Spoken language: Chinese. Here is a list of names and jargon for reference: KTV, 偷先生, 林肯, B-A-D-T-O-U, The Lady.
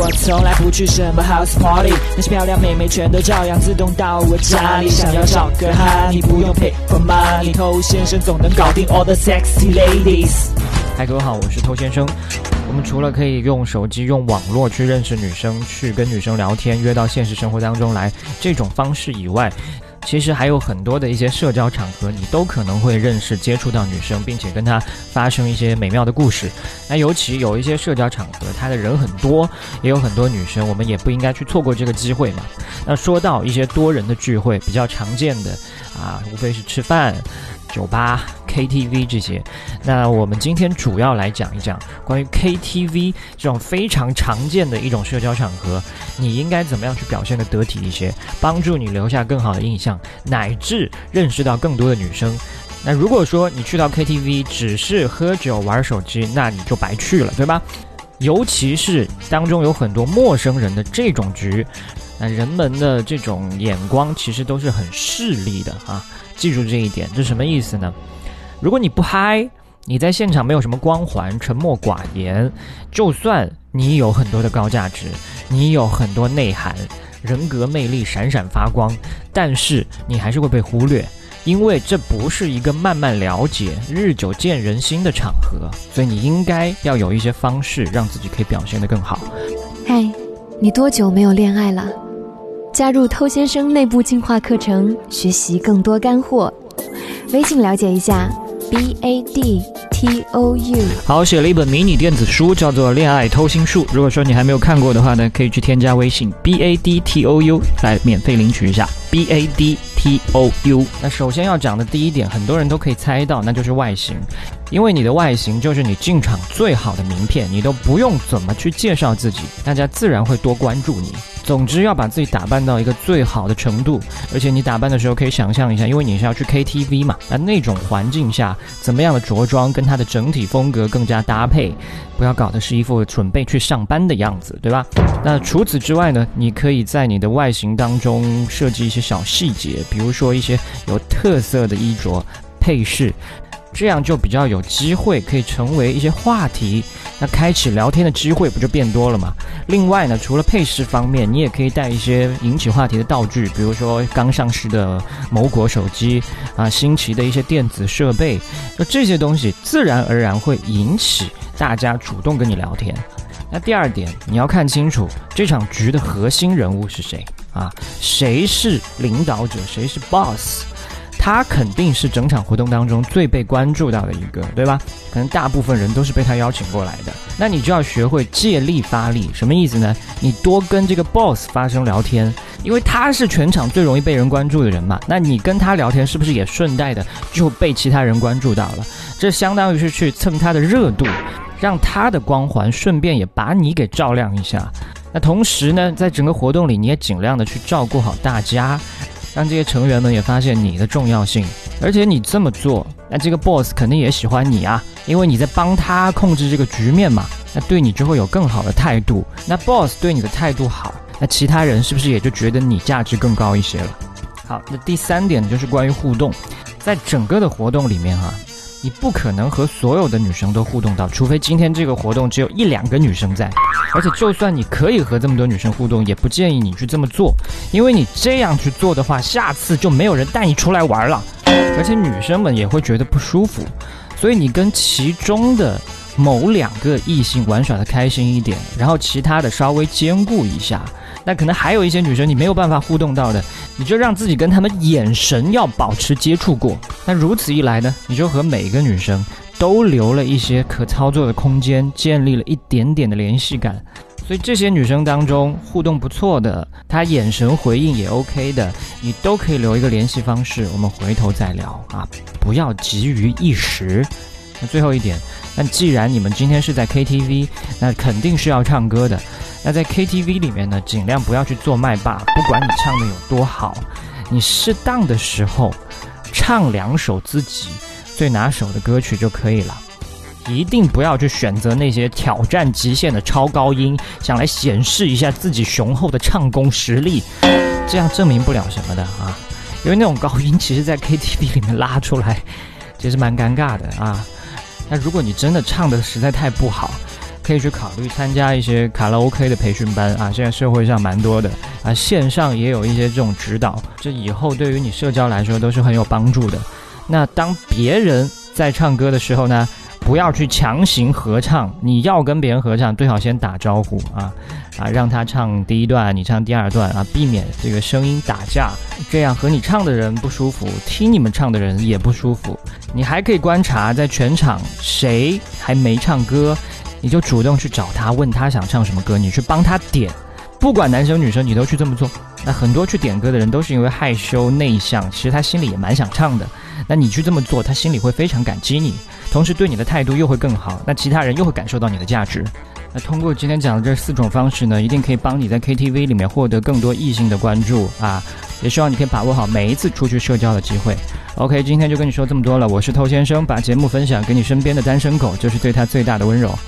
我从来不去什么 house party， 那些漂亮妹妹全都照样自动到我家里。想要找个哈，你不用 pay for money， 偷先生总能搞定 all the sexy ladies。嗨，各位好，我是偷先生。我们除了可以用手机、用网络去认识女生、去跟女生聊天、约到现实生活当中来这种方式以外，其实还有很多的一些社交场合，你都可能会认识、接触到女生，并且跟她发生一些美妙的故事。那尤其有一些社交场合，她的人很多，也有很多女生，我们也不应该去错过这个机会嘛。那说到一些多人的聚会，比较常见的啊，无非是吃饭、酒吧、KTV 这些。那我们今天主要来讲一讲关于 KTV 这种非常常见的一种社交场合，你应该怎么样去表现得得体一些，帮助你留下更好的印象，乃至认识到更多的女生。那如果说你去到 KTV 只是喝酒玩手机，那你就白去了，对吧？尤其是当中有很多陌生人的这种局，那人们的这种眼光其实都是很势利的啊，记住这一点。这什么意思呢？如果你不嗨，你在现场没有什么光环，沉默寡言，就算你有很多的高价值，你有很多内涵，人格魅力闪闪发光，但是你还是会被忽略，因为这不是一个慢慢了解、日久见人心的场合，所以你应该要有一些方式让自己可以表现得更好。嗨，你多久没有恋爱了？加入偷先生内部进化课程，学习更多干货，微信了解一下 B-A-D-T-O-U。 好，写了一本迷你电子书，叫做《恋爱偷心术》，如果说你还没有看过的话呢，可以去添加微信 B-A-D-T-O-U 来免费领取一下 B-A-D-T-O-U。 那首先要讲的第一点，很多人都可以猜到，那就是外形。因为你的外形就是你进场最好的名片，你都不用怎么去介绍自己，大家自然会多关注你。总之要把自己打扮到一个最好的程度，而且你打扮的时候可以想象一下，因为你是要去 KTV 嘛，那种环境下怎么样的着装跟它的整体风格更加搭配，不要搞的是一副准备去上班的样子，对吧？那除此之外呢，你可以在你的外形当中设计一些小细节，比如说一些有特色的衣着配饰，这样就比较有机会可以成为一些话题，那开启聊天的机会不就变多了吗？另外呢，除了配饰方面，你也可以带一些引起话题的道具，比如说刚上市的某国手机啊，新奇的一些电子设备，就这些东西自然而然会引起大家主动跟你聊天。那第二点，你要看清楚这场局的核心人物是谁啊，谁是领导者，谁是 boss，他肯定是整场活动当中最被关注到的一个，对吧？可能大部分人都是被他邀请过来的，那你就要学会借力发力。什么意思呢？你多跟这个 boss 发生聊天，因为他是全场最容易被人关注的人嘛，那你跟他聊天是不是也顺带的就被其他人关注到了？这相当于是去蹭他的热度，让他的光环顺便也把你给照亮一下。那同时呢，在整个活动里你也尽量的去照顾好大家，让这些成员们也发现你的重要性，而且你这么做，那这个 boss 肯定也喜欢你啊，因为你在帮他控制这个局面嘛，那对你就会有更好的态度。那 boss 对你的态度好，那其他人是不是也就觉得你价值更高一些了？好，那第三点就是关于互动，在整个的活动里面啊，你不可能和所有的女生都互动到，除非今天这个活动只有一两个女生在，而且就算你可以和这么多女生互动，也不建议你去这么做，因为你这样去做的话，下次就没有人带你出来玩了，而且女生们也会觉得不舒服。所以你跟其中的某两个异性玩耍的开心一点，然后其他的稍微兼顾一下。那可能还有一些女生你没有办法互动到的，你就让自己跟她们眼神要保持接触过，那如此一来呢，你就和每一个女生都留了一些可操作的空间，建立了一点点的联系感。所以这些女生当中互动不错的，她眼神回应也 OK 的，你都可以留一个联系方式，我们回头再聊啊，不要急于一时。那最后一点，那既然你们今天是在 KTV， 那肯定是要唱歌的。那在 KTV 里面呢，尽量不要去做麦霸，不管你唱的有多好，你适当的时候唱两首自己最拿手的歌曲就可以了。一定不要去选择那些挑战极限的超高音，想来显示一下自己雄厚的唱功实力，这样证明不了什么的啊。因为那种高音其实在 KTV 里面拉出来其实蛮尴尬的啊。那如果你真的唱的实在太不好，可以去考虑参加一些卡拉 OK 的培训班啊，现在社会上蛮多的啊，线上也有一些这种指导，这以后对于你社交来说都是很有帮助的。那当别人在唱歌的时候呢，不要去强行合唱，你要跟别人合唱，最好先打招呼啊，让他唱第一段，你唱第二段啊，避免这个声音打架，这样和你唱的人不舒服，听你们唱的人也不舒服。你还可以观察，在全场谁还没唱歌，你就主动去找他，问他想唱什么歌，你去帮他点，不管男生女生，你都去这么做。那很多去点歌的人都是因为害羞内向，其实他心里也蛮想唱的，那你去这么做，他心里会非常感激你，同时对你的态度又会更好，那其他人又会感受到你的价值。那通过今天讲的这4种方式呢，一定可以帮你在 KTV 里面获得更多异性的关注啊，也希望你可以把握好每一次出去社交的机会。 OK， 今天就跟你说这么多了，我是偷先生，把节目分享给你身边的单身狗，就是对他最大的温柔。